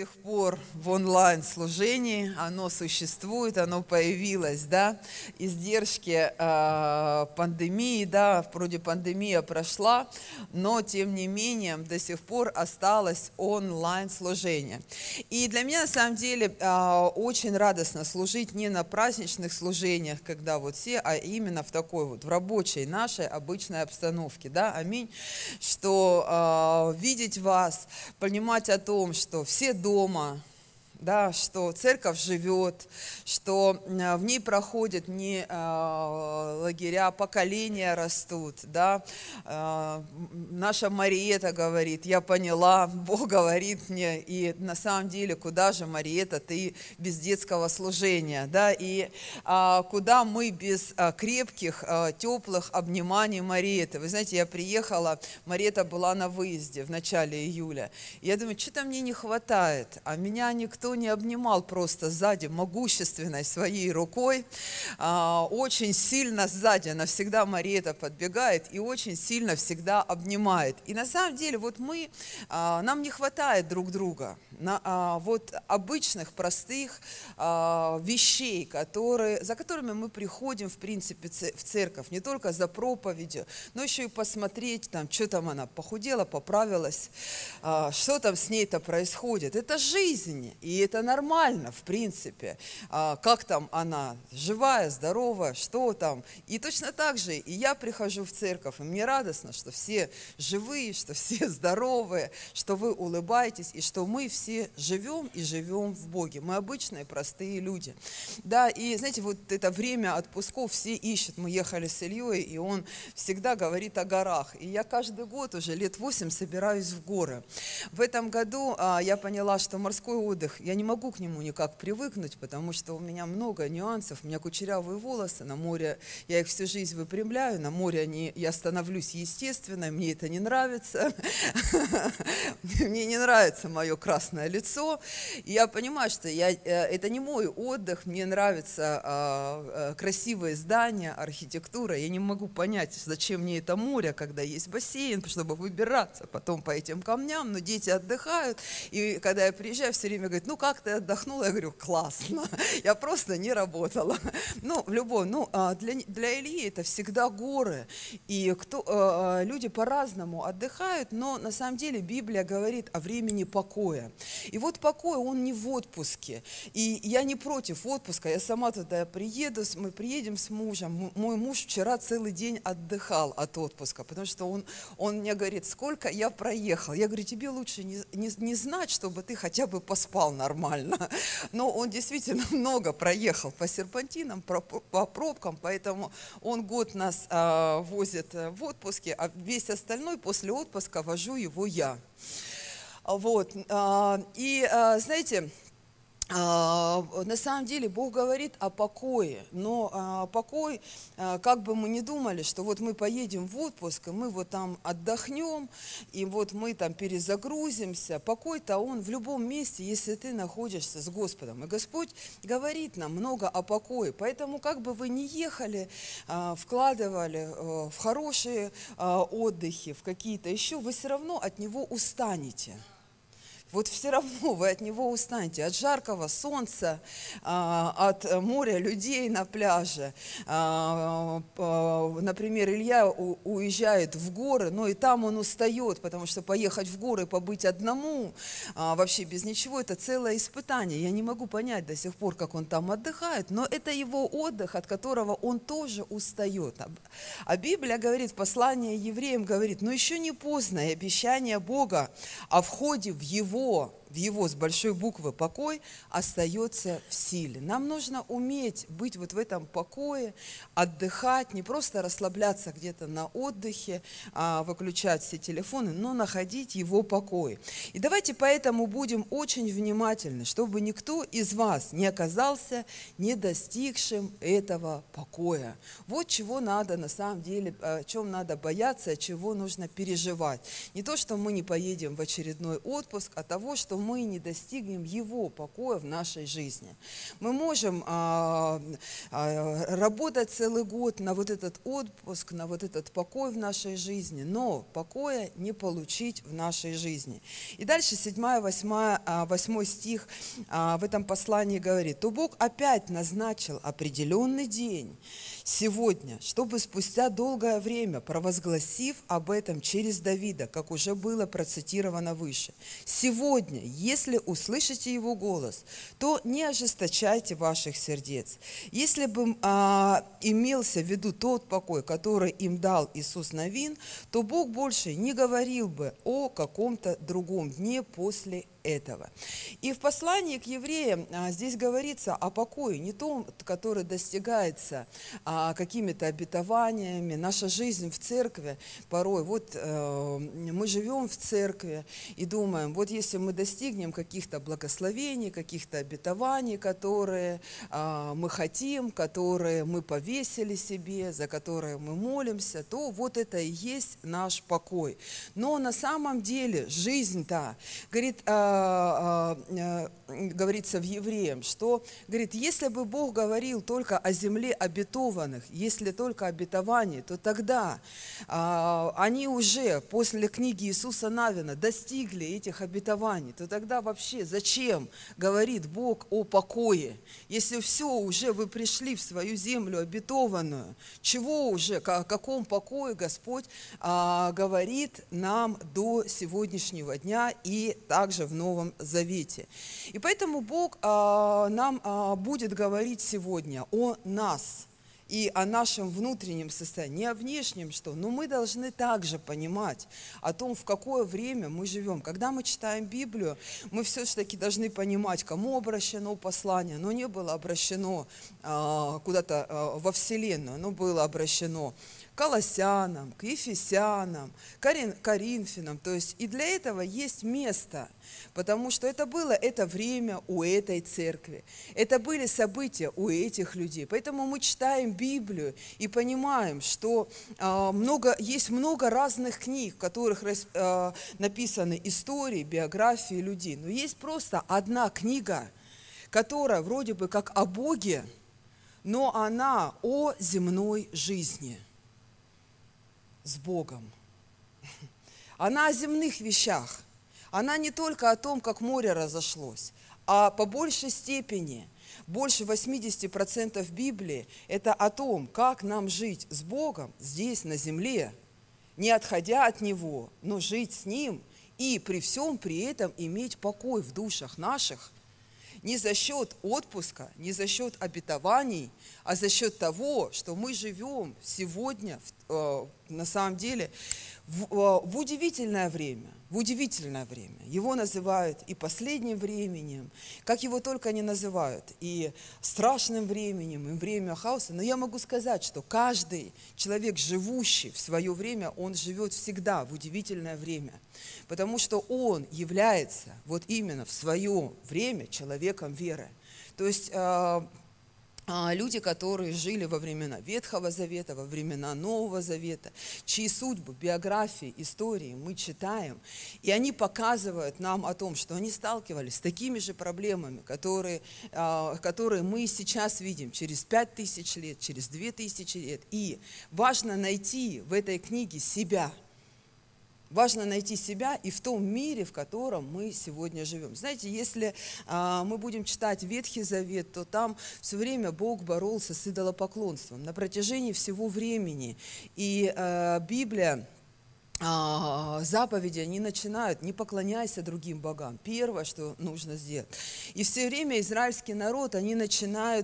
До сих пор в онлайн-служении оно существует, оно появилось, да, издержки пандемии, да, вроде пандемия прошла, но тем не менее до сих пор осталось онлайн-служение. И для меня на самом деле очень радостно служить не на праздничных служениях, когда вот все, а именно в такой вот, в рабочей нашей обычной обстановке, да, аминь, что видеть вас, понимать о том, что все дома, да, что церковь живет, что в ней проходят не лагеря, поколения растут, да. Наша Мариэта говорит: я поняла, Бог говорит мне, и на самом деле, куда же, Мариэта, ты без детского служения, да, и куда мы без крепких, теплых обниманий Мариэты. Вы знаете, я приехала, Мариэта была на выезде в начале июля, и я думаю, что-то мне не хватает, а меня никто не обнимал просто сзади могущественной своей рукой, очень сильно сзади, она всегда, Мариэта, подбегает и очень сильно всегда обнимает. И на самом деле вот мы, нам не хватает друг друга, вот обычных, простых вещей, за которыми мы приходим, в принципе, в церковь, не только за проповедью, но еще и посмотреть, там, что там она похудела, поправилась, что там с ней-то происходит. Это жизнь. И это нормально, в принципе, как там она, живая, здоровая, что там. И точно так же и я прихожу в церковь, и мне радостно, что все живые, что все здоровые, что вы улыбаетесь, и что мы все живем и живем в Боге. Мы обычные, простые люди. Да, и знаете, вот это время отпусков все ищут. Мы ехали с Ильей, и он всегда говорит о горах. И я каждый год уже лет 8 собираюсь в горы. В этом году я поняла, что морской отдых, я не могу к нему никак привыкнуть, потому что у меня много нюансов, у меня кучерявые волосы, на море я их всю жизнь выпрямляю, на море я становлюсь естественной, мне это не нравится, мне не нравится мое красное лицо, и я понимаю, что это не мой отдых, мне нравятся красивые здания, архитектура, я не могу понять, зачем мне это море, когда есть бассейн, чтобы выбираться потом по этим камням, но дети отдыхают, и когда я приезжаю, все время говорит: ну как ты отдохнула? Я говорю: классно, я просто не работала. Ну, для Ильи это всегда горы, и люди по-разному отдыхают, но на самом деле Библия говорит о времени покоя. И вот покой, он не в отпуске, и я не против отпуска, я сама туда приеду, мы приедем с мужем, мой муж вчера целый день отдыхал от отпуска, потому что он мне говорит: сколько я проехал? Я говорю: тебе лучше не знать, чтобы ты хотя бы поспал нормально. Но он действительно много проехал по серпантинам, по пробкам, поэтому он год нас возит в отпуске, а весь остальной после отпуска вожу его я. Вот. И знаете, на самом деле Бог говорит о покое, но покой, как бы мы ни думали, что вот мы поедем в отпуск, и мы вот там отдохнем, и вот мы там перезагрузимся. Покой-то он в любом месте, если ты находишься с Господом. И Господь говорит нам много о покое, поэтому как бы вы ни ехали, вкладывали в хорошие отдыхи, в какие-то еще, вы все равно от него устанете. Вот все равно вы от него устанете, от жаркого солнца, от моря людей на пляже. Например, Илья уезжает в горы, но и там он устает, потому что поехать в горы, побыть одному, вообще без ничего, это целое испытание. Я не могу понять до сих пор, как он там отдыхает, но это его отдых, от которого он тоже устает. А Библия говорит, послание евреям говорит: но еще не поздно, и обещание Бога о входе в его с большой буквы покой остается в силе. Нам нужно уметь быть вот в этом покое, отдыхать, не просто расслабляться где-то на отдыхе, выключать все телефоны, но находить его покой. И давайте поэтому будем очень внимательны, чтобы никто из вас не оказался не достигшим этого покоя. Вот чего надо на самом деле, о чем надо бояться, чего нужно переживать. Не то, что мы не поедем в очередной отпуск, а того, что мы не достигнем Его покоя в нашей жизни. Мы можем работать целый год на вот этот отпуск, на вот этот покой в нашей жизни, но покоя не получить в нашей жизни. И дальше 7-8 стих в этом послании говорит: «То Бог опять назначил определенный день сегодня, чтобы спустя долгое время, провозгласив об этом через Давида, как уже было процитировано выше, сегодня, если услышите его голос, то не ожесточайте ваших сердец». Если бы имелся в виду тот покой, который им дал Иисус Навин, то Бог больше не говорил бы о каком-то другом дне после этого. И в послании к евреям здесь говорится о покое, не том, который достигается какими-то обетованиями. Наша жизнь в церкви порой, вот мы живем в церкви и думаем, вот если мы достигнем каких-то благословений, каких-то обетований, которые мы хотим, которые мы повесили себе, за которые мы молимся, то вот это и есть наш покой. Но на самом деле жизнь-то, говорит, говорится в Евреям, что, говорит, если бы Бог говорил только о земле обетованных, если только обетований, то тогда они уже после книги Иисуса Навина достигли этих обетований, то тогда вообще зачем говорит Бог о покое? Если все, уже вы пришли в свою землю обетованную, чего уже, о каком покое Господь говорит нам до сегодняшнего дня и также в Новом Завете. И поэтому Бог нам будет говорить сегодня о нас и о нашем внутреннем состоянии, не о внешнем, что, но мы должны также понимать о том, в какое время мы живем. Когда мы читаем Библию, мы все-таки должны понимать, кому обращено послание. Оно не было обращено куда-то во Вселенную, оно было обращено к Колоссянам, к Ефесянам, Коринфянам. То есть и для этого есть место, потому что это было это время у этой церкви, это были события у этих людей. Поэтому мы читаем Библию и понимаем, что есть много разных книг, в которых написаны истории, биографии людей. Но есть просто одна книга, которая вроде бы как о Боге, но она о земной жизни с Богом. Она о земных вещах. Она не только о том, как море разошлось, а по большей степени, больше 80% Библии, это о том, как нам жить с Богом здесь, на земле, не отходя от Него, но жить с Ним и при всем при этом иметь покой в душах наших, не за счет отпуска, не за счет обетований, а за счет того, что мы живем сегодня, на самом деле, в удивительное время. В удивительное время. Его называют и последним временем, как его только не называют, и страшным временем, и время хаоса. Но я могу сказать, что каждый человек, живущий в свое время, он живет всегда в удивительное время, потому что он является вот именно в свое время человеком веры. То есть люди, которые жили во времена Ветхого Завета, во времена Нового Завета, чьи судьбы, биографии, истории мы читаем, и они показывают нам о том, что они сталкивались с такими же проблемами, которые мы сейчас видим через 5000 лет, через 2000 лет. И важно найти в этой книге себя. Важно найти себя и в том мире, в котором мы сегодня живем. Знаете, если мы будем читать Ветхий Завет, то там все время Бог боролся с идолопоклонством на протяжении всего времени. И Библия, заповеди, они начинают: не поклоняйся другим богам. Первое, что нужно сделать. И все время израильский народ, они все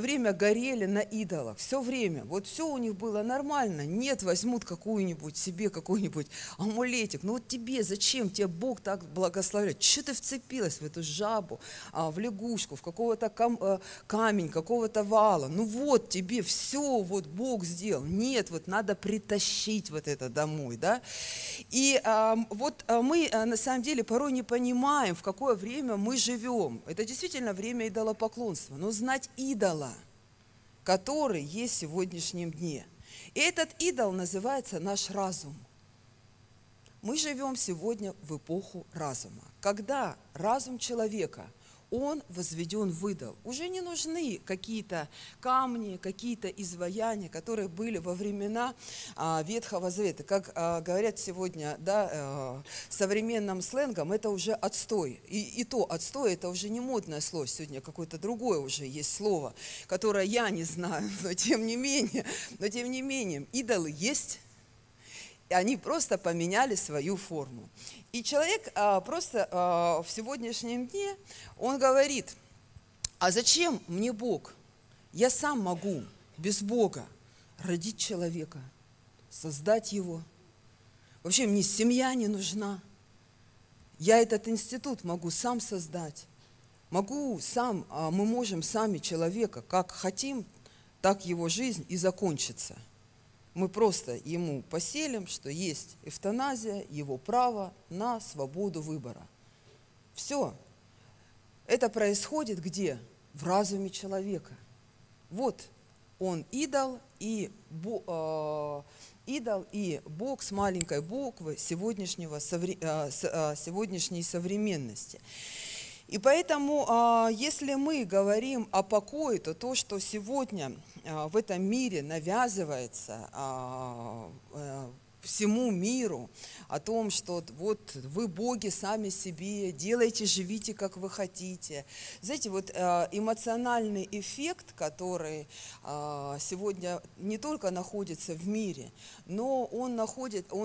время горели на идолах, все время. Вот все у них было нормально. Нет, возьмут какой-нибудь амулетик. Ну вот тебе зачем? Тебе Бог так благословляет. Че ты вцепилась в эту жабу, в лягушку, в какого-то камень, какого-то вала? Ну вот тебе все, вот Бог сделал. Нет, вот надо притащить вот это домой, да? И мы на самом деле порой не понимаем, в какое время мы живем. Это действительно время идолопоклонства, но знать идола, который есть в сегодняшнем дне. И этот идол называется наш разум. Мы живем сегодня в эпоху разума, когда разум человека, он возведен в идол. Уже не нужны какие-то камни, какие-то изваяния, которые были во времена Ветхого Завета. Как говорят сегодня, да, современным сленгом, это уже отстой. И то отстой, это уже не модное слово. Сегодня какое-то другое уже есть слово, которое я не знаю, но тем не менее, идолы есть. Они просто поменяли свою форму. И человек в сегодняшнем дне, он говорит: а зачем мне Бог? Я сам могу без Бога родить человека, создать его. Вообще мне семья не нужна. Я этот институт могу сам создать. Мы можем сами человека, как хотим, так его жизнь и закончится. Мы просто ему поселим, что есть эвтаназия, его право на свободу выбора. Все. Это происходит где? В разуме человека. Вот он идол, и Бог с маленькой буквы сегодняшней современности. И поэтому, если мы говорим о покое, то то, что сегодня в этом мире навязывается всему миру, о том, что вот вы боги сами себе, делайте, живите, как вы хотите. Знаете, вот эмоциональный эффект, который сегодня не только находится в мире, но он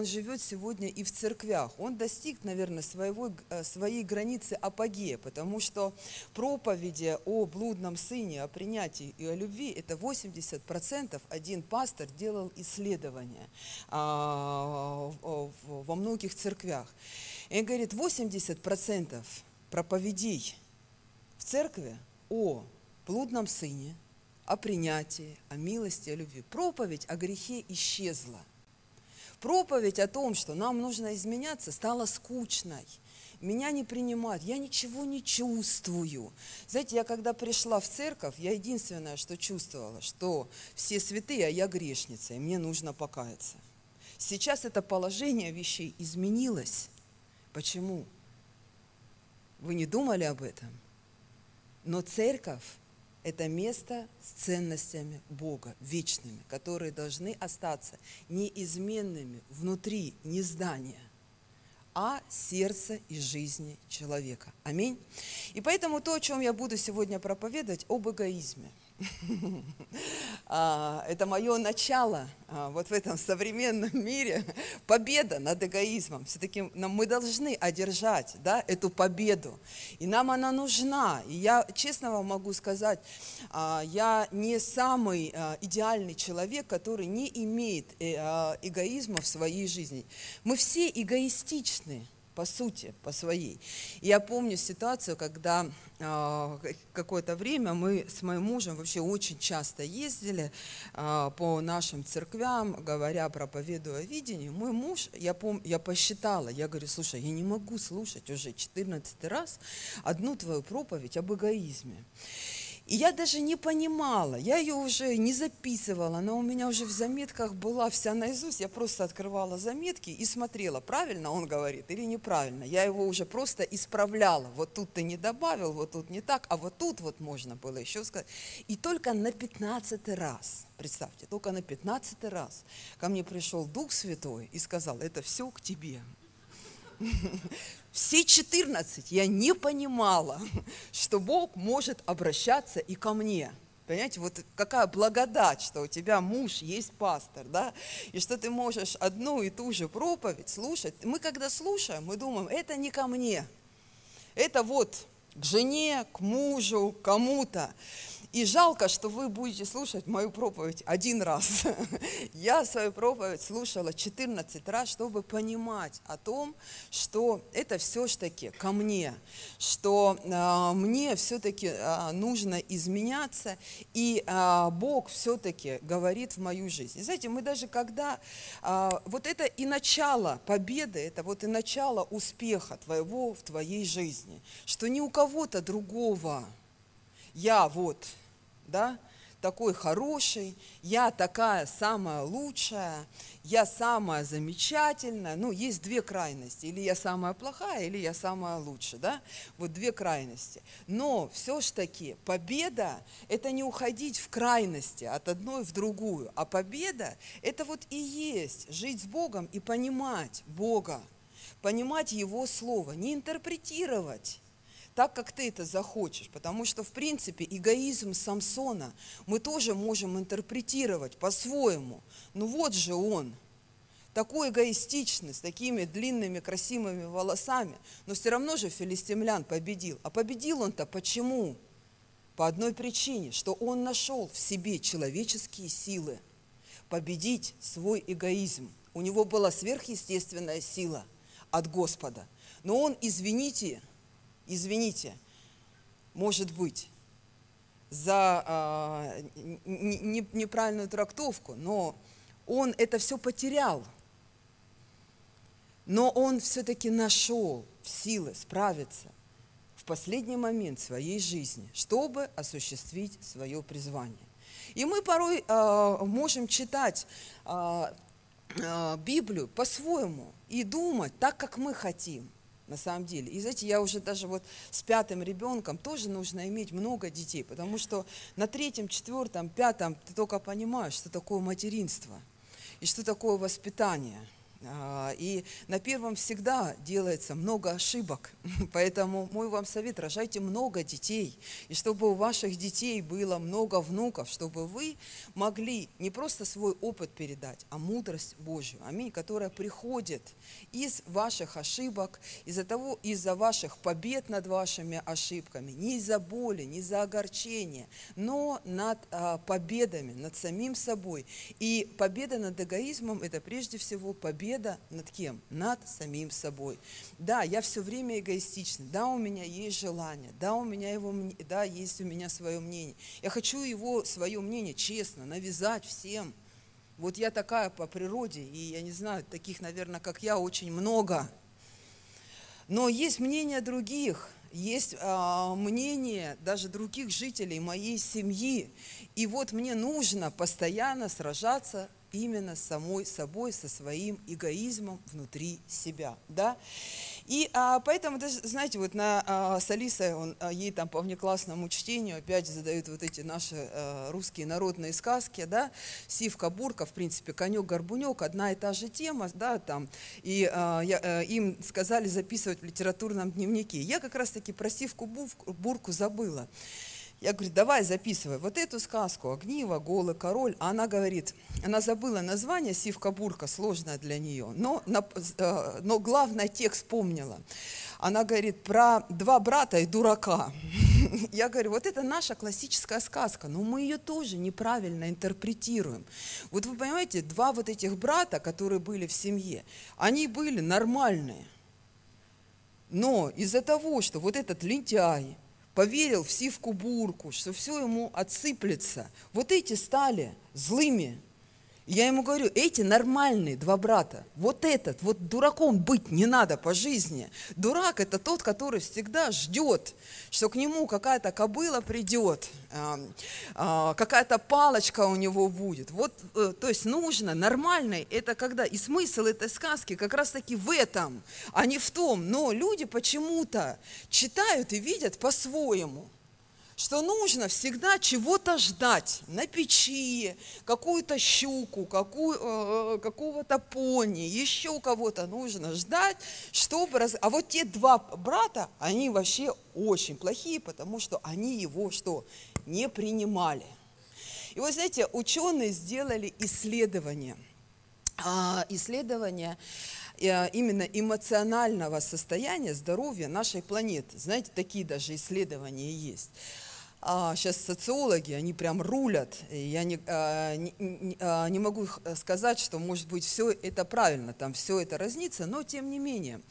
живет сегодня и в церквях. Он достиг, наверное, своей границы апогея, потому что проповеди о блудном сыне, о принятии и о любви, это 80%. Один пастор делал исследования во многих церквях. И он говорит, 80% проповедей в церкви о блудном сыне, о принятии, о милости, о любви. Проповедь о грехе исчезла. Проповедь о том, что нам нужно изменяться, стала скучной. Меня не принимают, я ничего не чувствую. Знаете, я когда пришла в церковь, я единственное, что чувствовала, что все святые, а я грешница, и мне нужно покаяться. Сейчас это положение вещей изменилось. Почему? Вы не думали об этом? Но церковь – это место с ценностями Бога, вечными, которые должны остаться неизменными внутри, не здания, а сердца и жизни человека. Аминь. И поэтому то, о чем я буду сегодня проповедовать, об эгоизме. Это мое начало вот в этом современном мире. Победа над эгоизмом. Все-таки мы должны одержать, да, эту победу. И нам она нужна. И я честно вам могу сказать, я не самый идеальный человек, который не имеет эгоизма в своей жизни. Мы все эгоистичны, по сути, по своей. Я помню ситуацию, когда какое-то время мы с моим мужем вообще очень часто ездили по нашим церквям, проповедуя видение. Мой муж, я посчитала, я говорю: слушай, я не могу слушать уже 14 раз одну твою проповедь об эгоизме. И я даже не понимала, я ее уже не записывала, она у меня уже в заметках была вся наизусть, я просто открывала заметки и смотрела, правильно он говорит или неправильно. Я его уже просто исправляла, вот тут ты не добавил, вот тут не так, а вот тут вот можно было еще сказать. И только на 15-й раз, представьте, только на 15-й раз ко мне пришел Дух Святой и сказал: это все к тебе. Все 14 я не понимала, что Бог может обращаться и ко мне. Понимаете, вот какая благодать, что у тебя муж есть пастор, да, и что ты можешь одну и ту же проповедь слушать. Мы когда слушаем, мы думаем, это не ко мне, это вот к жене, к мужу, кому-то. И жалко, что вы будете слушать мою проповедь один раз. Я свою проповедь слушала 14 раз, чтобы понимать о том, что это все-таки ко мне, что мне все-таки нужно изменяться, и Бог все-таки говорит в мою жизнь. И знаете, мы даже когда... вот это и начало победы, это вот и начало успеха твоего в твоей жизни, что не у кого-то другого я вот... Да? такой хороший, я такая самая лучшая, я самая замечательная. Ну, есть две крайности, или я самая плохая, или я самая лучшая, да? Вот две крайности. Но все ж таки победа – это не уходить в крайности от одной в другую, а победа – это вот и есть жить с Богом и понимать Бога, понимать Его Слово, не интерпретировать так, как ты это захочешь, потому что, в принципе, эгоизм Самсона мы тоже можем интерпретировать по-своему. Ну вот же он, такой эгоистичный, с такими длинными красивыми волосами, но все равно же филистимлян победил. А победил он-то почему? По одной причине, что он нашел в себе человеческие силы победить свой эгоизм. У него была сверхъестественная сила от Господа. Но он, извините, может быть, за неправильную трактовку, но он это все потерял. Но он все-таки нашел силы справиться в последний момент своей жизни, чтобы осуществить свое призвание. И мы порой можем читать Библию по-своему и думать так, как мы хотим. На самом деле. И знаете, я уже даже вот с пятым ребенком тоже нужно иметь много детей, потому что на третьем, четвертом, пятом ты только понимаешь, что такое материнство и что такое воспитание. И на первом всегда делается много ошибок, поэтому мой вам совет – рожайте много детей, и чтобы у ваших детей было много внуков, чтобы вы могли не просто свой опыт передать, а мудрость Божью, аминь, которая приходит из ваших ошибок, из-за ваших побед над вашими ошибками, не из-за боли, не из-за огорчения, но над победами, над самим собой. И победа над эгоизмом – это прежде всего победа над кем? Над самим собой. Да, я все время эгоистична, да, у меня есть желание, да, есть у меня свое мнение. Я хочу свое мнение честно навязать всем. Вот я такая по природе, и я не знаю, таких, наверное, как я, очень много. Но есть мнение других, есть мнение даже других жителей моей семьи. И вот мне нужно постоянно сражаться именно с самой собой, со своим эгоизмом внутри себя, да. И поэтому, даже, знаете, вот с Алисой, ей там по внеклассному чтению опять задают вот эти наши русские народные сказки, да, Сивка-бурка, в принципе, конек-горбунек, одна и та же тема, да, там, и им сказали записывать в литературном дневнике. Я как раз-таки про Сивку-бурку забыла. Я говорю, давай записывай вот эту сказку «Огниво, голый король». А она говорит, она забыла название, Сивка-бурка, сложное для нее, но главное текст помнила. Она говорит про два брата и дурака. Я говорю, вот это наша классическая сказка, но мы ее тоже неправильно интерпретируем. Вот вы понимаете, два вот этих брата, которые были в семье, они были нормальные. Но из-за того, что вот этот лентяй поверил в Сивку-бурку, что все ему отсыплется. Вот эти стали злыми. Я ему говорю, эти нормальные два брата. Вот этот, вот дураком быть не надо по жизни. Дурак – это тот, который всегда ждет, что к нему какая-то кобыла придет, какая-то палочка у него будет. Вот, то есть нужно, нормальный – это когда… И смысл этой сказки как раз-таки в этом, а не в том. Но люди почему-то читают и видят по-своему, что нужно всегда чего-то ждать на печи, какую-то щуку, какого-то пони, еще кого-то нужно ждать, чтобы… А вот те два брата, они вообще очень плохие, потому что они его что? Не принимали. И вот знаете, ученые сделали исследование именно эмоционального состояния здоровья нашей планеты. Знаете, такие даже исследования есть. Сейчас социологи, они прям рулят. Я не могу сказать, что, может быть, все это правильно, там все это разнится, но тем не менее.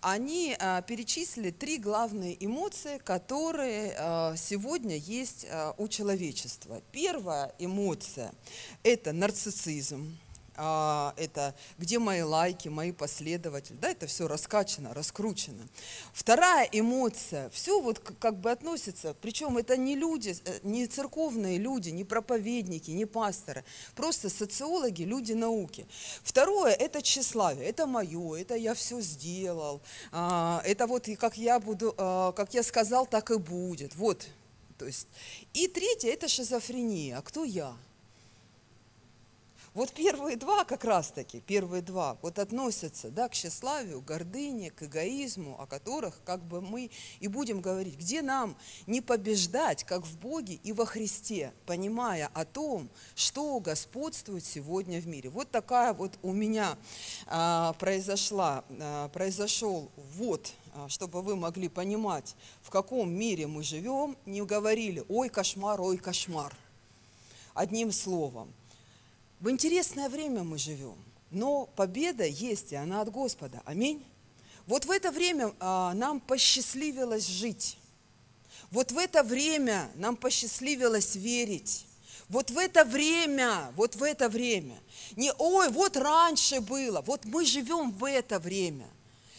Они перечислили три главные эмоции, которые сегодня есть у человечества. Первая эмоция – это нарциссизм. это где мои лайки, мои последователи, да, это все раскачано, раскручено. Вторая эмоция, все вот как бы относится, причем это не люди, не церковные люди, не проповедники, не пасторы, просто социологи, люди науки. Второе, это тщеславие, это мое, это я все сделал, это вот и как я буду, как я сказал, так и будет, вот. То есть. И третье – это шизофрения. А кто я? Вот первые два как раз-таки, первые два вот относятся, да, к тщеславию, к гордыне, к эгоизму, о которых как бы мы и будем говорить. Где нам не побеждать, как в Боге и во Христе, понимая о том, что господствует сегодня в мире. Вот такая вот у меня произошел вот, чтобы вы могли понимать, в каком мире мы живем, не говорили ой, кошмар» одним словом. В интересное время мы живем, но победа есть, и она от Господа. Аминь. Вот в это время нам посчастливилось жить. Вот в это время нам посчастливилось верить. Вот в это время, Не «Ой, вот раньше было», вот мы живем в это время.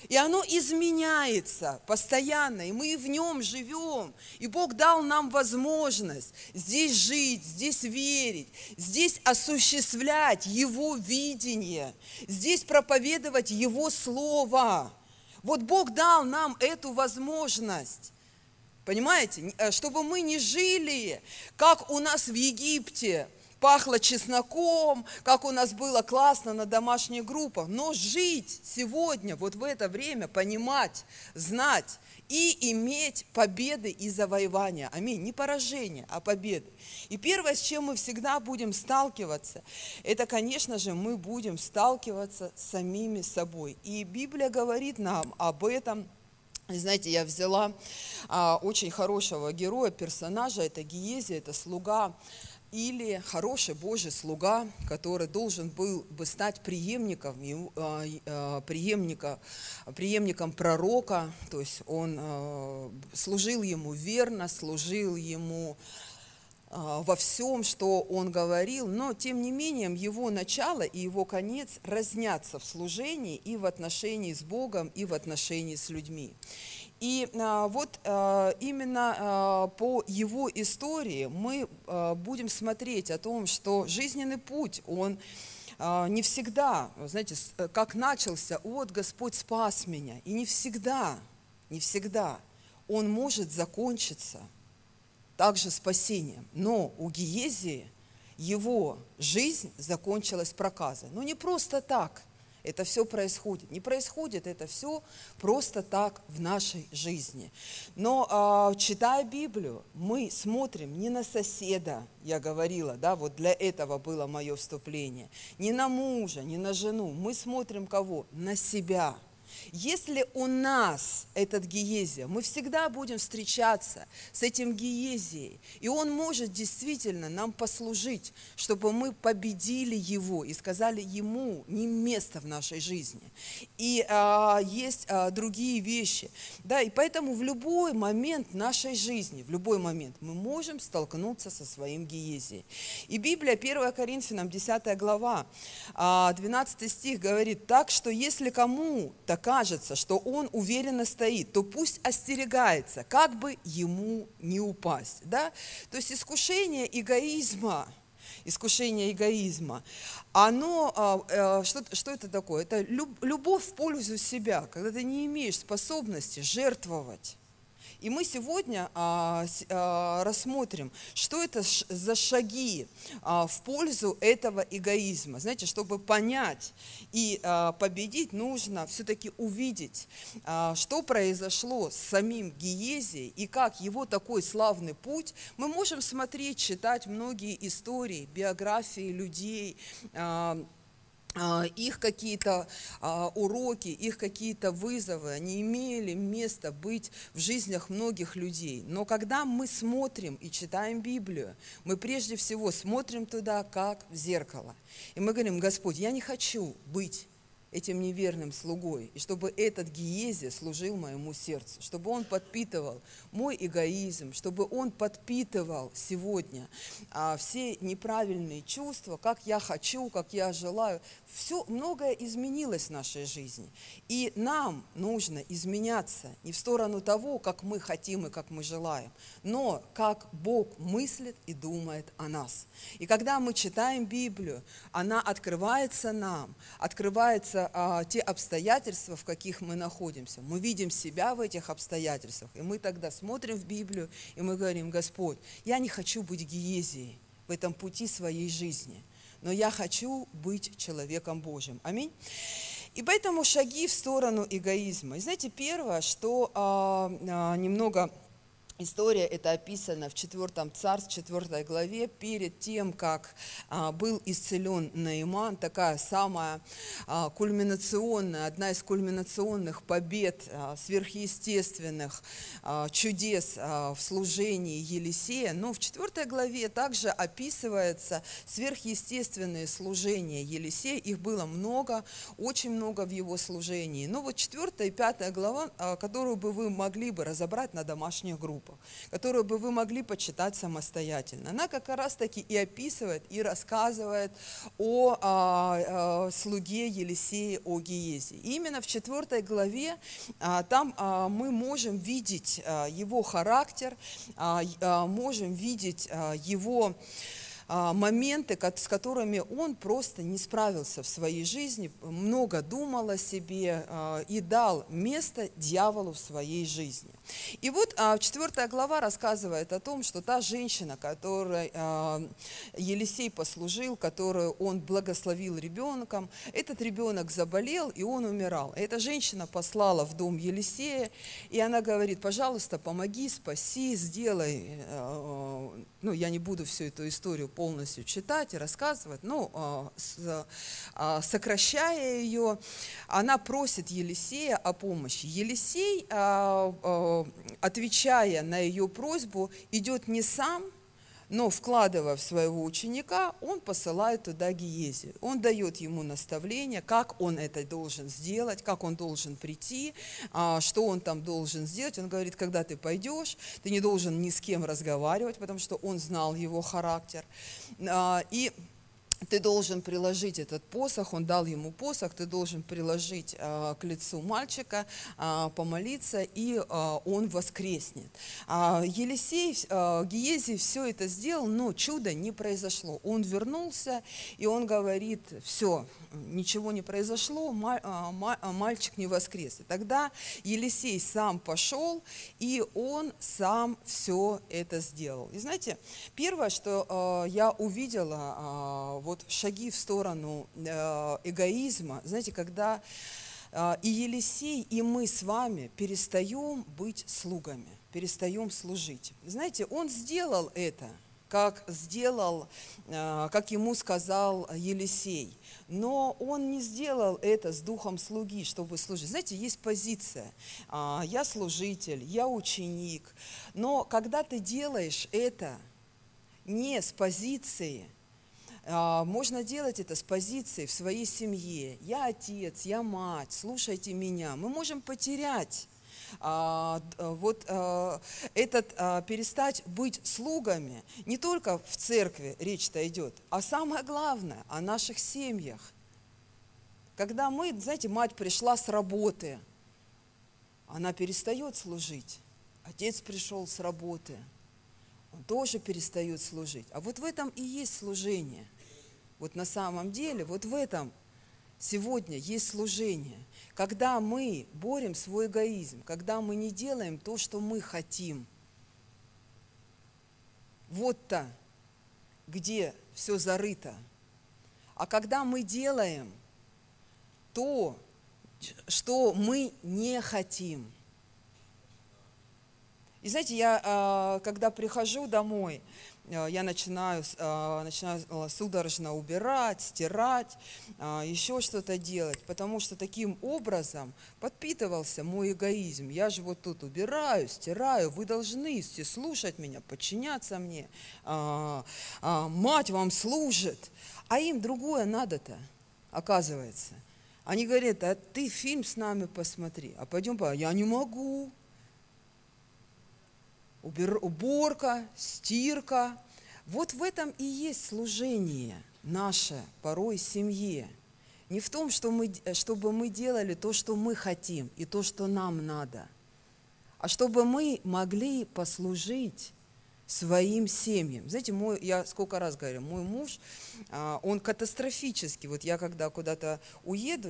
И оно изменяется постоянно, и мы в нем живем. И Бог дал нам возможность здесь жить, здесь верить, здесь осуществлять Его видение, здесь проповедовать Его Слово. Вот Бог дал нам эту возможность. Понимаете? Чтобы мы не жили, как у нас в Египте. Пахло чесноком, как у нас было классно на домашних группах. Но жить сегодня, вот в это время, понимать, знать и иметь победы и завоевания. Аминь. Не поражения, а победы. И первое, с чем мы всегда будем сталкиваться, это, конечно же, мы будем сталкиваться с самими собой. И Библия говорит нам об этом. Знаете, я взяла очень хорошего героя, персонажа, это Гиезий, это слуга, или хороший Божий слуга, который должен был бы стать преемником пророка, то есть он служил ему верно, служил ему во всем, что он говорил, но тем не менее его начало и его конец разнятся в служении и в отношении с Богом, и в отношении с людьми. И вот именно по его истории мы будем смотреть о том, что жизненный путь, он не всегда, знаете, как начался, вот Господь спас меня, и не всегда он может закончиться также спасением. Но у Гиезии его жизнь закончилась проказой. Но не просто так. Это все происходит. Не происходит это все просто так в нашей жизни. Но читая Библию, мы смотрим не на соседа, я говорила, да, вот для этого было мое вступление, не на мужа, не на жену. Мы смотрим кого? На себя. Если у нас этот Гиезий, мы всегда будем встречаться с этим Гиезией, и он может действительно нам послужить, чтобы мы победили его и сказали ему не место в нашей жизни. И есть другие вещи. Да, и поэтому в любой момент нашей жизни, в любой момент мы можем столкнуться со своим Гиезией. И Библия, 1 Коринфянам, 10 глава, 12 стих говорит, так что если кому-то кажется, что он уверенно стоит, то пусть остерегается, как бы ему не упасть. Да? То есть искушение эгоизма, оно, что это такое? Это любовь в пользу себя, когда ты не имеешь способности жертвовать. И мы сегодня рассмотрим, что это за шаги в пользу этого эгоизма. Знаете, чтобы понять и победить, нужно все-таки увидеть, что произошло с самим Гиезией и как его такой славный путь. Мы можем смотреть, читать многие истории, биографии людей, их какие-то уроки, их какие-то вызовы, они имели место быть в жизнях многих людей. Но когда мы смотрим и читаем Библию, мы прежде всего смотрим туда, как в зеркало. И мы говорим, Господь, я не хочу быть этим неверным слугой, и чтобы этот Гиезий служил моему сердцу, чтобы он подпитывал мой эгоизм, чтобы он подпитывал сегодня все неправильные чувства, как я хочу, как я желаю. Все, многое изменилось в нашей жизни, и нам нужно изменяться не в сторону того, как мы хотим и как мы желаем, но как Бог мыслит и думает о нас. И когда мы читаем Библию, она открывается нам, открывается те обстоятельства, в каких мы находимся. Мы видим себя в этих обстоятельствах, и мы тогда смотрим в Библию, и мы говорим: Господь, я не хочу быть Гиезией в этом пути своей жизни, но я хочу быть человеком Божьим. Аминь. И поэтому шаги в сторону эгоизма. И знаете, первое, что немного... История эта описана в 4 Царств, 4 главе, перед тем, как был исцелен Наиман, такая самая кульминационная, одна из кульминационных побед, сверхъестественных чудес в служении Елисея. Но в 4 главе также описывается сверхъестественные служения Елисея. Их было много, очень много в его служении. Но вот 4 и 5 глава, которую бы вы могли бы разобрать на домашних группах, которую бы вы могли почитать самостоятельно. Она как раз таки и описывает, и рассказывает о слуге Елисея, о Гиезии. И именно в 4 главе там мы можем видеть его характер, можем видеть его моменты, с которыми он просто не справился в своей жизни, много думал о себе и дал место дьяволу в своей жизни. И вот 4 глава рассказывает о том, что та женщина, которой Елисей послужил, которую он благословил ребенком, этот ребенок заболел, и он умирал. Эта женщина послала в дом Елисея, и она говорит: пожалуйста, помоги, спаси, сделай. Ну, я не буду всю эту историю полностью читать и рассказывать, но сокращая ее, она просит Елисея о помощи. Елисей, отвечая на ее просьбу, идет не сам, но, вкладывая в своего ученика, он посылает туда Гиезию. Он дает ему наставление, как он это должен сделать, как он должен прийти, что он там должен сделать. Он говорит: когда ты пойдешь, ты не должен ни с кем разговаривать, потому что он знал его характер. И ты должен приложить этот посох, он дал ему посох, ты должен приложить к лицу мальчика, помолиться, и он воскреснет. Елисей, Гиезий все это сделал, но чудо не произошло. Он вернулся, и он говорит: все, ничего не произошло, мальчик не воскрес. И тогда Елисей сам пошел, и он сам все это сделал. И знаете, первое, что я увидела, вот шаги в сторону эгоизма, знаете, когда и Елисей, и мы с вами перестаем быть слугами, перестаем служить. Знаете, он сделал это, как ему сказал Елисей. Но он не сделал это с духом слуги, чтобы служить. Знаете, есть позиция: я служитель, я ученик. Но когда ты делаешь это не с позиции, можно делать это с позиции в своей семье. Я отец, я мать, слушайте меня. Мы можем потерять перестать быть слугами. Не только в церкви речь-то идет, а самое главное, о наших семьях. Когда мы, знаете, мать пришла с работы, она перестает служить. Отец пришел с работы, он тоже перестает служить. А вот в этом и есть служение. Вот на самом деле, вот в этом сегодня есть служение. Когда мы борем свой эгоизм, когда мы не делаем то, что мы хотим. Вот-то, где все зарыто. А когда мы делаем то, что мы не хотим. И знаете, я, когда прихожу домой, я начинаю судорожно убирать, стирать, еще что-то делать, потому что таким образом подпитывался мой эгоизм. Я же вот тут убираю, стираю, вы должны все слушать меня, подчиняться мне, мать вам служит, а им другое надо-то, оказывается. Они говорят: а ты фильм с нами посмотри, а пойдем по... Я не могу. Уборка, стирка. Вот в этом и есть служение наше, порой, семье. Не в том, что чтобы мы делали то, что мы хотим, и то, что нам надо, а чтобы мы могли послужить своим семьям. Знаете, я сколько раз говорю, мой муж, он катастрофически, вот я когда куда-то уеду,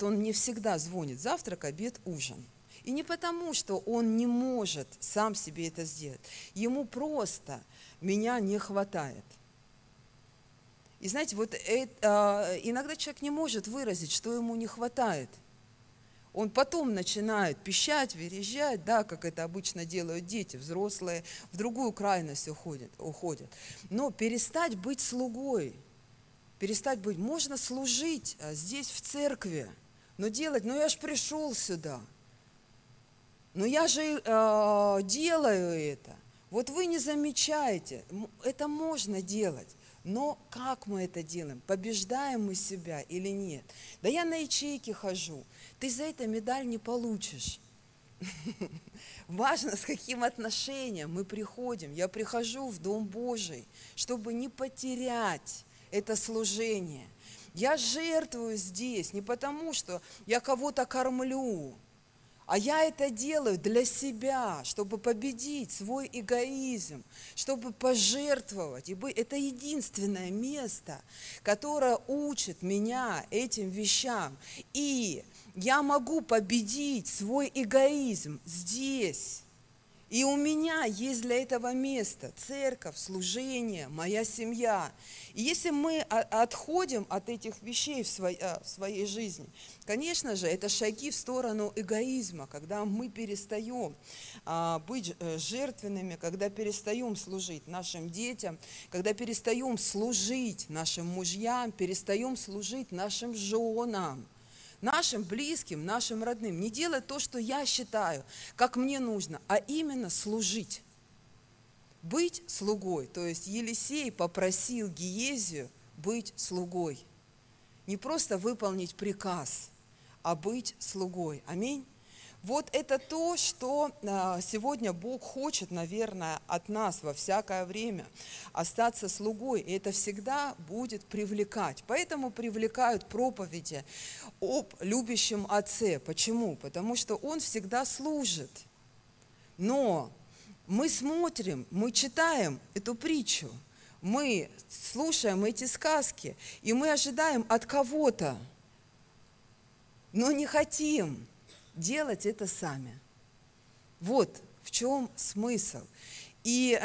он мне всегда звонит: завтрак, обед, ужин. И не потому, что он не может сам себе это сделать. Ему просто меня не хватает. И знаете, вот это, иногда человек не может выразить, что ему не хватает. Он потом начинает пищать, верещать, да, как это обычно делают дети, взрослые, в другую крайность уходят. Но перестать быть слугой, перестать быть... Можно служить здесь, в церкви, но делать: ну я же пришел сюда, но я же делаю это. Вот вы не замечаете, это можно делать, но как мы это делаем? Побеждаем мы себя или нет? Да я на ячейки хожу. Ты за это медаль не получишь. Важно, с каким отношением мы приходим. Я прихожу в Дом Божий, чтобы не потерять это служение. Я жертвую здесь не потому, что я кого-то кормлю, а я это делаю для себя, чтобы победить свой эгоизм, чтобы пожертвовать. И это единственное место, которое учит меня этим вещам. И я могу победить свой эгоизм здесь. И у меня есть для этого место: церковь, служение, моя семья. И если мы отходим от этих вещей в своей жизни, конечно же, это шаги в сторону эгоизма, когда мы перестаем быть жертвенными, когда перестаем служить нашим детям, когда перестаем служить нашим мужьям, перестаем служить нашим женам, нашим близким, нашим родным. Не делать то, что я считаю, как мне нужно, а именно служить. Быть слугой. То есть Елисей попросил Гиезию быть слугой. Не просто выполнить приказ, а быть слугой. Аминь. Вот это то, что сегодня Бог хочет, наверное, от нас во всякое время: остаться слугой. И это всегда будет привлекать. Поэтому привлекают проповеди об любящем отце. Почему? Потому что он всегда служит. Но мы смотрим, мы читаем эту притчу, мы слушаем эти сказки, и мы ожидаем от кого-то, но не хотим делать это сами. Вот в чем смысл. И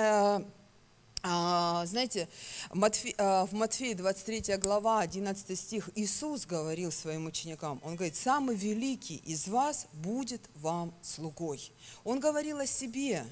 знаете, в Матфея 23 глава, 11 стих, Иисус говорил своим ученикам, Он говорит: «Самый великий из вас будет вам слугой». Он говорил о себе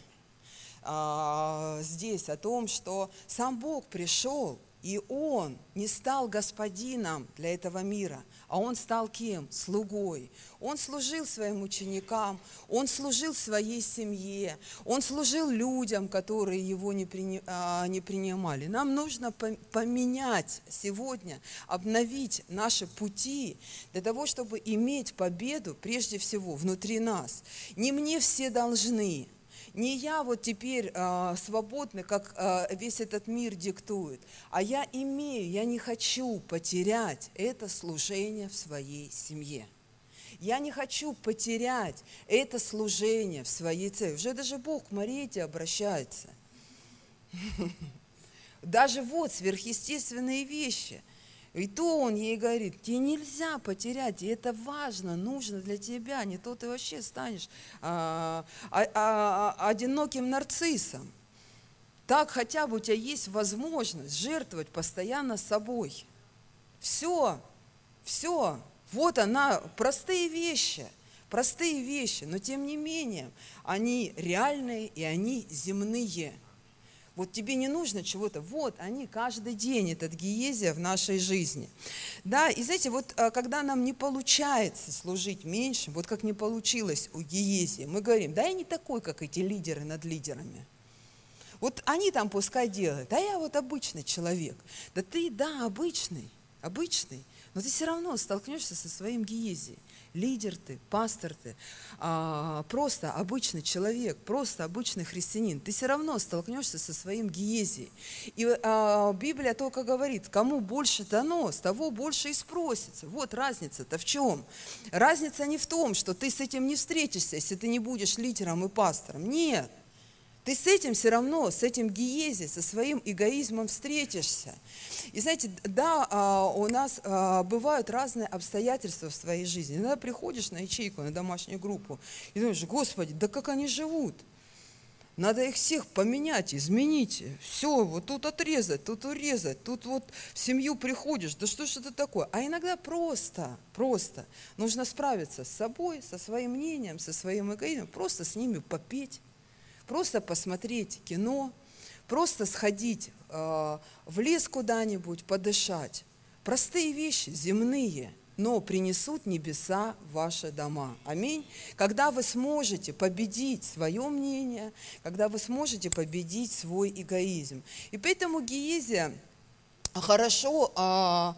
здесь, о том, что сам Бог пришел, и Он не стал господином для этого мира, а Он стал кем? Слугой. Он служил своим ученикам, Он служил своей семье, Он служил людям, которые Его не принимали. Нам нужно поменять сегодня, обновить наши пути для того, чтобы иметь победу прежде всего внутри нас. Не мне все должны. Не я вот теперь свободный, как весь этот мир диктует, а я имею, я не хочу потерять это служение в своей семье. Я не хочу потерять это служение в своей церкви. Уже даже Бог к Мариэте обращается. Даже вот сверхъестественные вещи. И то Он ей говорит: тебе нельзя потерять, и это важно, нужно для тебя, не то ты вообще станешь одиноким нарциссом. Так хотя бы у тебя есть возможность жертвовать постоянно собой. Все, вот она, простые вещи, но тем не менее они реальные и они земные. Вот тебе не нужно чего-то. Вот они каждый день, этот Гиезия в нашей жизни. Да, и знаете, вот когда нам не получается служить меньше, вот как не получилось у Гиезии, мы говорим: да я не такой, как эти лидеры над лидерами. Вот они там пускай делают, а я вот обычный человек. Да ты, да, обычный, но ты все равно столкнешься со своим Гиези. Лидер ты, пастор ты, просто обычный человек, просто обычный христианин. Ты все равно столкнешься со своим Гиези. И Библия только говорит, кому больше дано, с того больше и спросится. Вот разница-то в чем? Разница не в том, что ты с этим не встретишься, если ты не будешь лидером и пастором. Нет. Ты с этим все равно, с этим Гиези, со своим эгоизмом встретишься. И знаете, да, у нас бывают разные обстоятельства в своей жизни. Иногда приходишь на ячейку, на домашнюю группу, и думаешь, Господи, да как они живут? Надо их всех поменять, изменить. Все, вот тут отрезать, тут урезать, тут вот в семью приходишь. Да что ж это такое? А иногда просто нужно справиться с собой, со своим мнением, со своим эгоизмом, просто с ними попеть. Просто посмотреть кино, просто сходить в лес куда-нибудь, подышать. Простые вещи, земные, но принесут небеса ваши дома. Аминь. Когда вы сможете победить свое мнение, когда вы сможете победить свой эгоизм. И поэтому Гиезия хорошо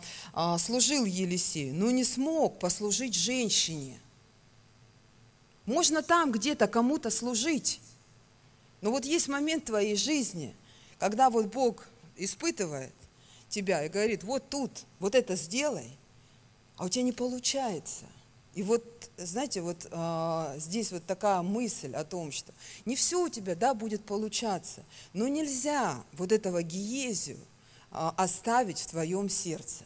служил Елисею, но не смог послужить женщине. Можно там где-то кому-то служить. Но вот есть момент в твоей жизни, когда вот Бог испытывает тебя и говорит, вот тут, вот это сделай, а у тебя не получается. И вот, знаете, вот здесь вот такая мысль о том, что не все у тебя, да, будет получаться, но нельзя вот этого Гиезию оставить в твоем сердце.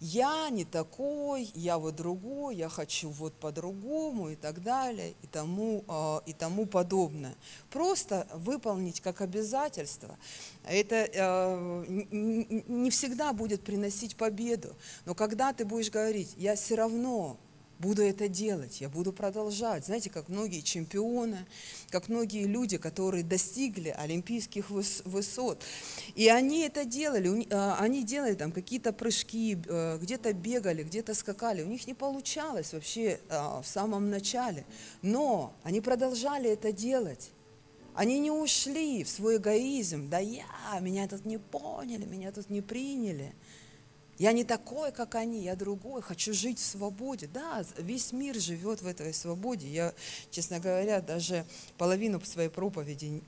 Я не такой, я вот другой, я хочу вот по-другому и так далее, и тому подобное. Просто выполнить как обязательство, это не всегда будет приносить победу, но когда ты будешь говорить, я все равно буду это делать, я буду продолжать. Знаете, как многие чемпионы, как многие люди, которые достигли олимпийских высот. И они это делали, они делали там какие-то прыжки, где-то бегали, где-то скакали. У них не получалось вообще в самом начале. Но они продолжали это делать. Они не ушли в свой эгоизм. Да меня тут не поняли, меня тут не приняли. Я не такой, как они, я другой, хочу жить в свободе. Да, весь мир живет в этой свободе. Я, честно говоря, даже половину своей проповеди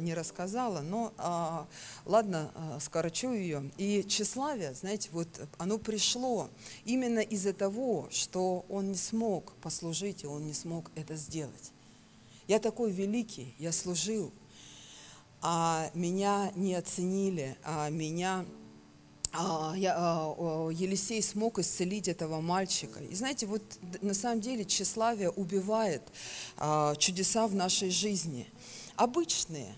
не рассказала, но ладно, скорочу ее. И тщеславие, знаете, вот оно пришло именно из-за того, что он не смог послужить, и он не смог это сделать. Я такой великий, я служил, а меня не оценили, а меня... Елисей смог исцелить этого мальчика. И знаете, вот на самом деле тщеславие убивает чудеса в нашей жизни. Обычные,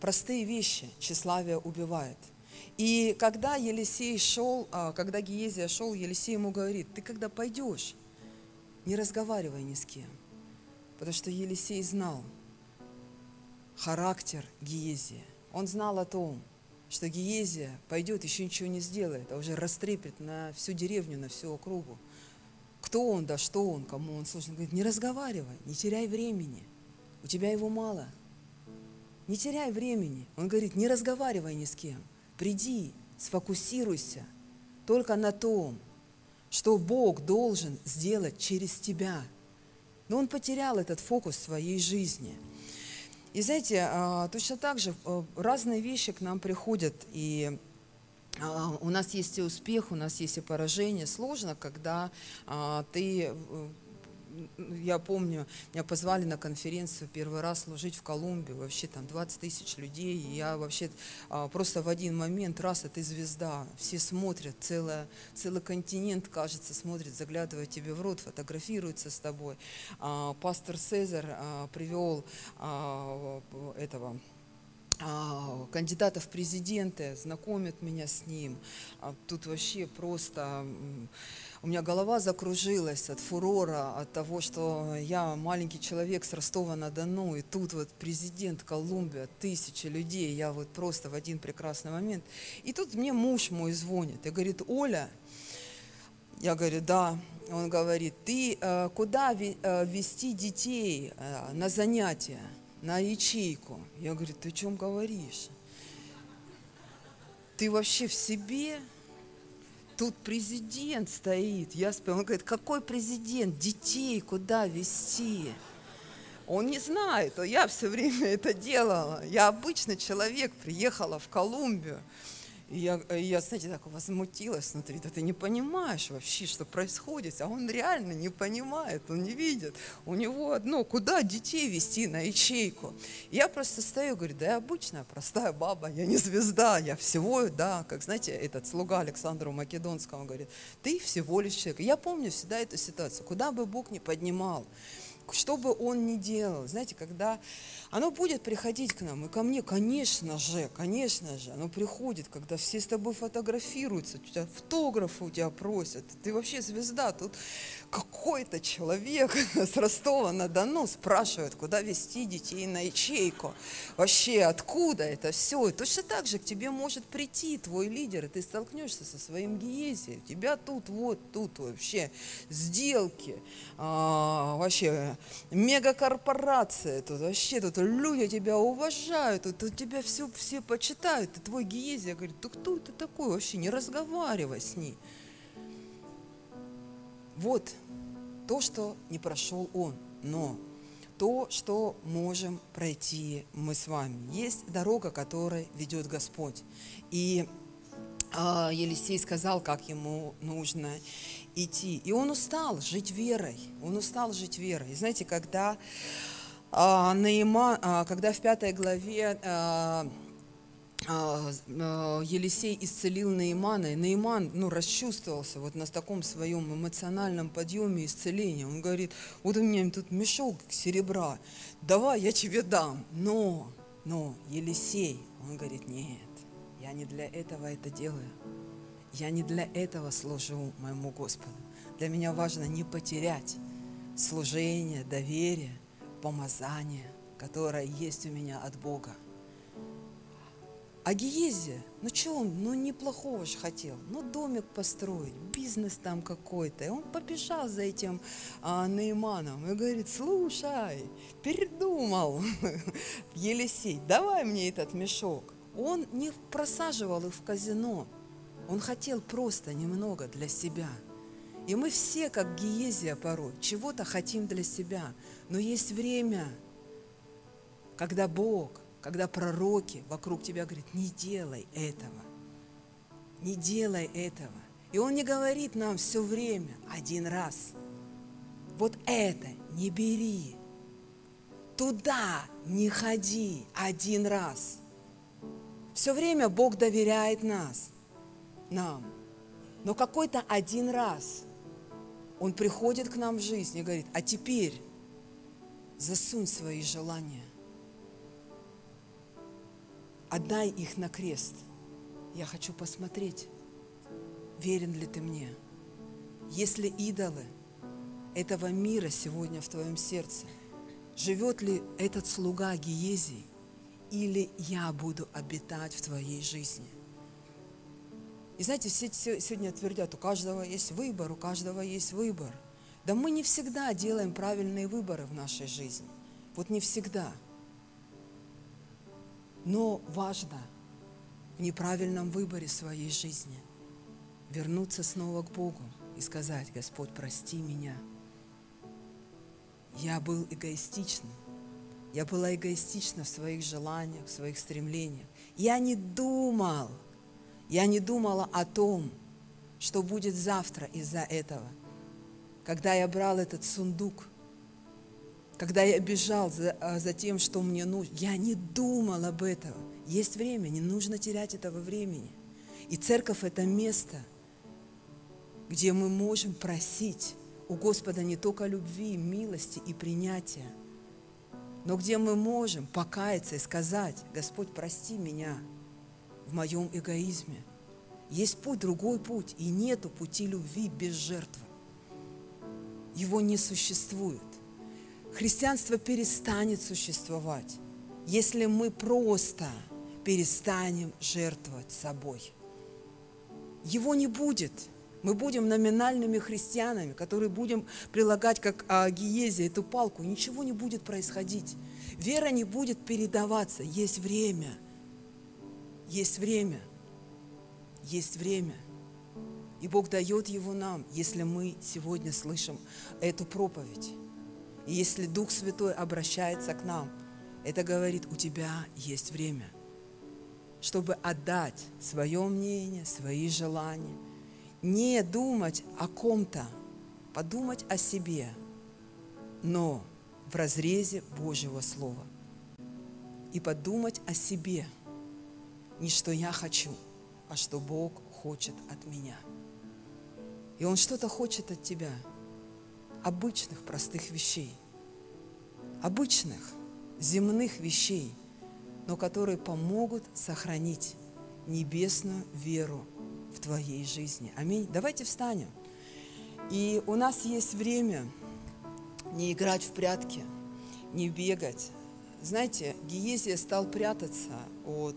простые вещи тщеславие убивает. И когда Елисей шел, когда Гиезия шел, Елисей ему говорит, ты когда пойдешь, не разговаривай ни с кем. Потому что Елисей знал характер Гиезии. Он знал о том, что Гиезия пойдет, еще ничего не сделает, а уже растрепет на всю деревню, на всю округу. Кто он, да что он, кому он служит. Он говорит, не разговаривай, не теряй времени, у тебя его мало. Не теряй времени. Он говорит, не разговаривай ни с кем, приди, сфокусируйся только на том, что Бог должен сделать через тебя. Но он потерял этот фокус в своей жизни. И знаете, точно так же разные вещи к нам приходят, и у нас есть и успех, у нас есть и поражение. Сложно, когда ты... Я помню, меня позвали на конференцию первый раз служить в Колумбии, вообще там 20 тысяч людей, и я вообще просто в один момент, раз, а ты звезда, все смотрят, целый континент, кажется, смотрит, заглядывает тебе в рот, фотографируется с тобой. Пастор Цезарь привел этого... кандидата в президенты, знакомит меня с ним. Тут вообще просто у меня голова закружилась от фурора, от того, что я маленький человек с Ростова-на-Дону, и тут вот президент Колумбия, 1000 людей, я вот просто в один прекрасный момент. И тут мне муж мой звонит и говорит, Оля, я говорю, да. Он говорит, ты куда вести детей на занятия? На ячейку. Я говорю, ты о чем говоришь? Ты вообще в себе? Тут президент стоит. Я спел. Он говорит, какой президент? Детей куда везти? Он не знает. Я все время это делала. Я обычный человек, приехала в Колумбию. И я, знаете, так возмутилась внутри. Да ты не понимаешь вообще, что происходит. А он реально не понимает, он не видит. У него одно, куда детей везти на ячейку. Я просто стою, говорю, да я обычная простая баба, я не звезда, я всего, да, как, знаете, этот слуга Александру Македонскому говорит, ты всего лишь человек. Я помню всегда эту ситуацию, куда бы Бог ни поднимал, что бы он ни делал, знаете, когда оно будет приходить к нам и ко мне, конечно же, оно приходит, когда все с тобой фотографируются, автографы у тебя просят, ты вообще звезда, тут какой-то человек с Ростова-на-Дону спрашивает, куда везти детей на ячейку, вообще откуда это все, и точно так же к тебе может прийти твой лидер, и ты столкнешься со своим Гиезием, у тебя тут, вот тут вообще сделки, вообще мегакорпорация, тут вообще тут люди тебя уважают, тут тебя все почитают, и твой Гиезий говорит, да кто это такой вообще, не разговаривай с ней. Вот то, что не прошел он, но то, что можем пройти мы с вами. Есть дорога, которой ведет Господь. И Елисей сказал, как ему нужно идти. И он устал жить верой. Он устал жить верой. И знаете, когда когда в 5 главе Елисей исцелил Наимана, и Наиман, расчувствовался вот на таком своем эмоциональном подъеме исцеления. Он говорит, вот у меня тут мешок серебра, давай я тебе дам. Но Елисей, он говорит, нет, я не для этого это делаю. Я не для этого служу моему Господу. Для меня важно не потерять служение, доверие, помазание, которое есть у меня от Бога. А Гиезия, что он, неплохого же хотел, домик построить, бизнес там какой-то. И он побежал за этим Наиманом и говорит, слушай, передумал, Елисей, давай мне этот мешок. Он не просаживал их в казино, он хотел просто немного для себя. И мы все, как Гиезия порой, чего-то хотим для себя, но есть время, когда Бог, когда пророки вокруг тебя говорят, не делай этого, не делай этого. И Он не говорит нам все время, один раз, вот это не бери, туда не ходи, один раз. Все время Бог доверяет нам, но какой-то один раз Он приходит к нам в жизнь и говорит, а теперь засунь свои желания. Отдай их на крест. Я хочу посмотреть, верен ли ты мне. Если идолы этого мира сегодня в твоем сердце, живет ли этот слуга Гиезий, или я буду обитать в твоей жизни? И знаете, все сегодня твердят, у каждого есть выбор. Да мы не всегда делаем правильные выборы в нашей жизни. Вот не всегда. Но важно в неправильном выборе своей жизни вернуться снова к Богу и сказать, Господь, прости меня. Я был эгоистичен. Я была эгоистична в своих желаниях, в своих стремлениях. Я не думала о том, что будет завтра из-за этого. Когда я брал этот сундук, когда я бежал за тем, что мне нужно, я не думал об этом. Есть время, не нужно терять этого времени. И церковь – это место, где мы можем просить у Господа не только любви, милости и принятия, но где мы можем покаяться и сказать, Господь, прости меня в моем эгоизме. Есть путь, другой путь, и нету пути любви без жертвы. Его не существует. Христианство перестанет существовать, если мы просто перестанем жертвовать собой. Его не будет. Мы будем номинальными христианами, которые будем прилагать, как Гиезия, эту палку. Ничего не будет происходить. Вера не будет передаваться. Есть время. И И Бог дает его нам, если мы сегодня слышим эту проповедь. И если Дух Святой обращается к нам, это говорит, у тебя есть время, чтобы отдать свое мнение, свои желания. Не думать о ком-то, подумать о себе, но в разрезе Божьего Слова. И подумать о себе, не что я хочу, а что Бог хочет от меня. И Он что-то хочет от тебя, обычных простых вещей, обычных земных вещей, но которые помогут сохранить небесную веру в твоей жизни. Аминь. Давайте встанем. И у нас есть время не играть в прятки, не бегать. Знаете, Гиезий стал прятаться от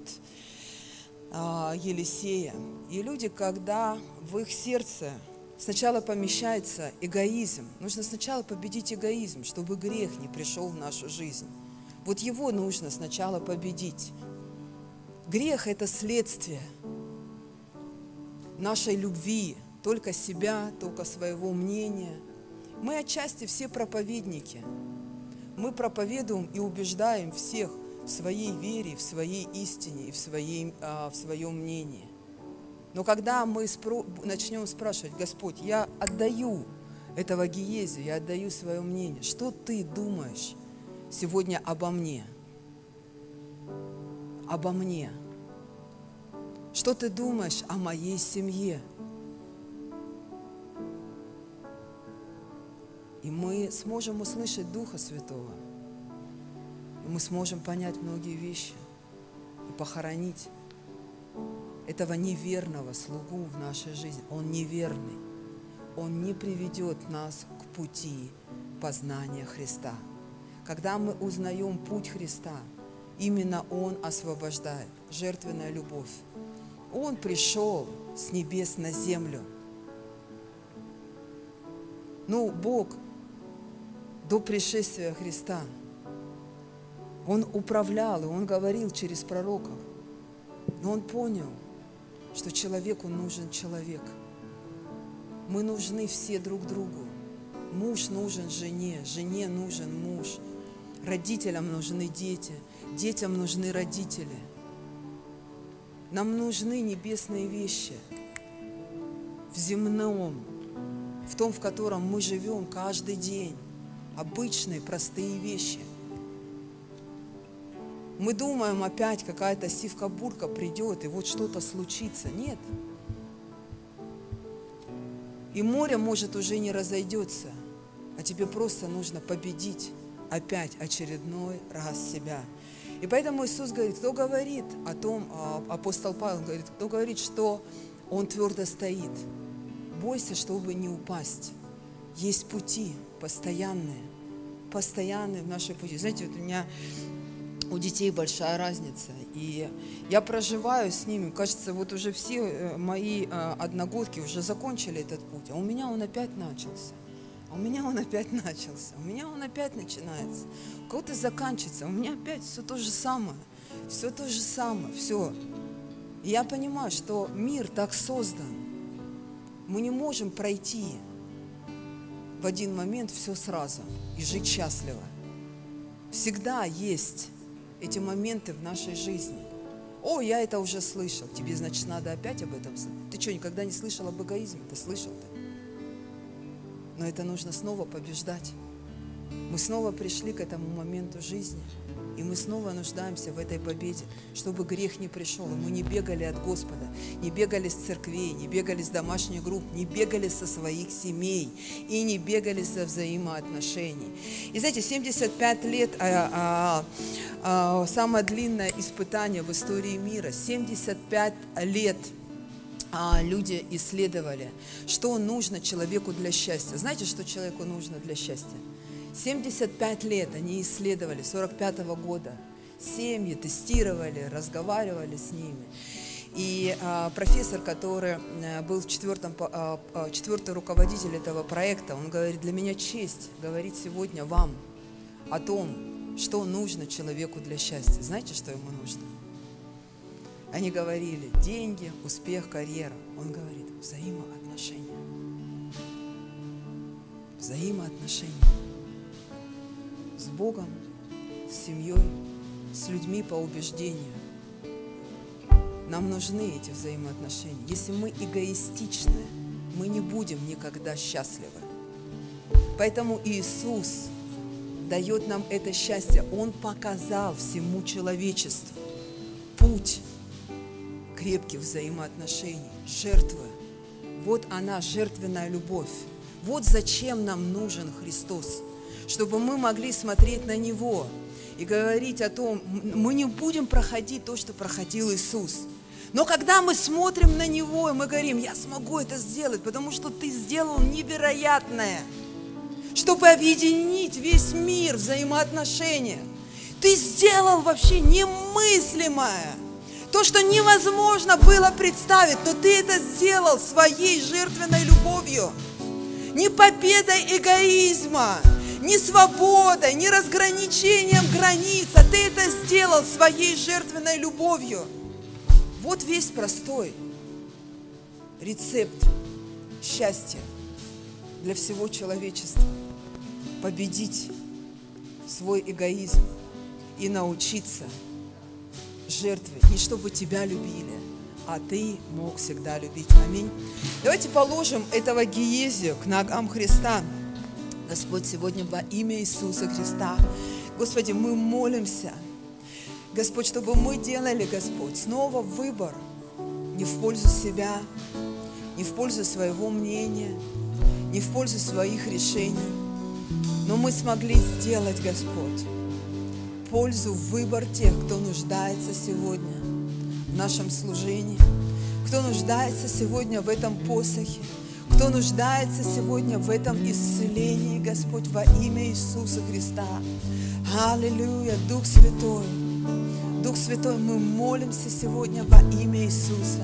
Елисея. И люди, когда в их сердце сначала помещается эгоизм, нужно сначала победить эгоизм, чтобы грех не пришел в нашу жизнь. Вот его нужно сначала победить. Грех – это следствие нашей любви, только себя, только своего мнения. Мы отчасти все проповедники. Мы проповедуем и убеждаем всех в своей вере, в своей истине и в своем мнении. Но когда мы начнем спрашивать: Господь, я отдаю этого Гиезию, я отдаю свое мнение, что ты думаешь сегодня обо мне? Обо мне. Что ты думаешь о моей семье? И мы сможем услышать Духа Святого. И мы сможем понять многие вещи и похоронить этого неверного слугу в нашей жизни. Он неверный. Он не приведет нас к пути познания Христа. Когда мы узнаем путь Христа, именно Он освобождает. Жертвенная любовь. Он пришел с небес на землю. Ну, Бог до пришествия Христа, Он управлял, и Он говорил через пророков. Но Он понял, что человеку нужен человек. Мы нужны все друг другу. Муж нужен жене, жене нужен муж. Родителям нужны дети, детям нужны родители. Нам нужны небесные вещи в земном, в том, в котором мы живем каждый день. Обычные, простые вещи. Мы думаем, опять какая-то сивка-бурка придет, и вот что-то случится. Нет. И море, может, уже не разойдется, а тебе просто нужно победить опять очередной раз себя. И поэтому Иисус говорит, кто говорит о том, апостол Павел говорит, кто говорит, что он твердо стоит, бойся, чтобы не упасть. Есть пути постоянные, постоянные в нашей пути. Знаете, вот у меня у детей большая разница, и я проживаю с ними. Кажется, вот уже все мои одногодки уже закончили этот путь, а у меня он опять начался. У меня он опять начался, у меня он опять начинается, у кого-то заканчивается, у меня опять все то же самое, все то же самое, все. И я понимаю, что мир так создан, мы не можем пройти в один момент все сразу и жить счастливо. Всегда есть эти моменты в нашей жизни. О, я это уже слышал, тебе, значит, надо опять об этом знать. Ты что, никогда не слышал об эгоизме? Ты слышал-то? Но это нужно снова побеждать. Мы снова пришли к этому моменту жизни. И мы снова нуждаемся в этой победе, чтобы грех не пришел. И мы не бегали от Господа, не бегали с церквей, не бегали с домашних групп, не бегали со своих семей и не бегали со взаимоотношений. И знаете, 75 лет самое длинное испытание в истории мира. 75 лет. Люди исследовали, что нужно человеку для счастья. Знаете, что человеку нужно для счастья? 75 лет они исследовали, 45-го года. Семьи тестировали, разговаривали с ними. И профессор, который был четвертый руководитель этого проекта, он говорит, для меня честь говорить сегодня вам о том, что нужно человеку для счастья. Знаете, что ему нужно? Они говорили, деньги, успех, карьера. Он говорит, взаимоотношения. взаимоотношения. Взаимоотношения с Богом, с семьей, с людьми по убеждению. Нам нужны эти взаимоотношения. Если мы эгоистичны, мы не будем никогда счастливы. Поэтому Иисус дает нам это счастье. Он показал всему человечеству путь крепких взаимоотношений, жертвы. Вот она, жертвенная любовь. Вот зачем нам нужен Христос, чтобы мы могли смотреть на Него и говорить о том, мы не будем проходить то, что проходил Иисус. Но когда мы смотрим на Него, мы говорим, я смогу это сделать, потому что Ты сделал невероятное, чтобы объединить весь мир, взаимоотношения. Ты сделал вообще немыслимое, то, что невозможно было представить, но Ты это сделал своей жертвенной любовью. Не победой эгоизма, не свободой, не разграничением границ, а Ты это сделал своей жертвенной любовью. Вот весь простой рецепт счастья для всего человечества. Победить свой эгоизм и научиться жертве, не чтобы тебя любили, а ты мог всегда любить. Аминь. Давайте положим этого Гиезию к ногам Христа. Господь, сегодня во имя Иисуса Христа, Господи, мы молимся, Господь, чтобы мы делали, Господь, снова выбор не в пользу себя, не в пользу своего мнения, не в пользу своих решений, но мы смогли сделать, Господь, пользу, выбор тех, кто нуждается сегодня в нашем служении, кто нуждается сегодня в этом посохе, кто нуждается сегодня в этом исцелении, Господь, во имя Иисуса Христа. Аллилуйя, Дух Святой. Дух Святой, мы молимся сегодня во имя Иисуса,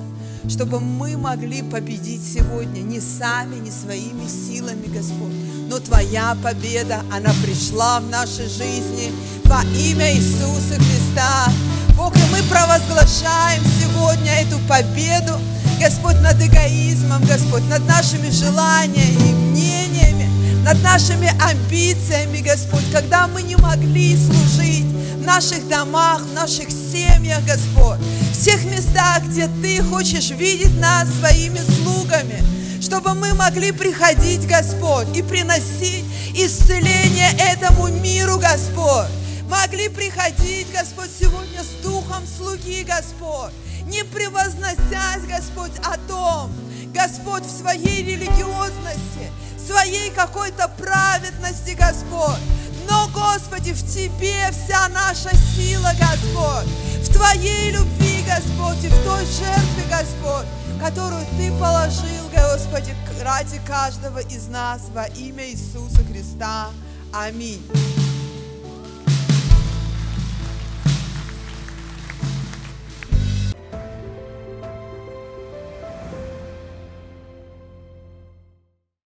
чтобы мы могли победить сегодня не сами, не своими силами, Господь, но Твоя победа, она пришла в нашей жизни во имя Иисуса Христа. Бог, и мы провозглашаем сегодня эту победу, Господь, над эгоизмом, Господь, над нашими желаниями и мнениями, над нашими амбициями, Господь, когда мы не могли служить в наших домах, в наших семьях, Господь, в тех местах, где Ты хочешь видеть нас своими слугами, чтобы мы могли приходить, Господь, и приносить исцеление этому миру, Господь. Могли приходить, Господь, сегодня с духом слуги, Господь, не превозносясь, Господь, о том, Господь, в своей религиозности, в своей какой-то праведности, Господь. Но, Господи, в Тебе вся наша сила, Господь, в Твоей любви, Господь, и в той жертве, Господь, которую Ты положил, Господи, ради каждого из нас во имя Иисуса Христа. Аминь.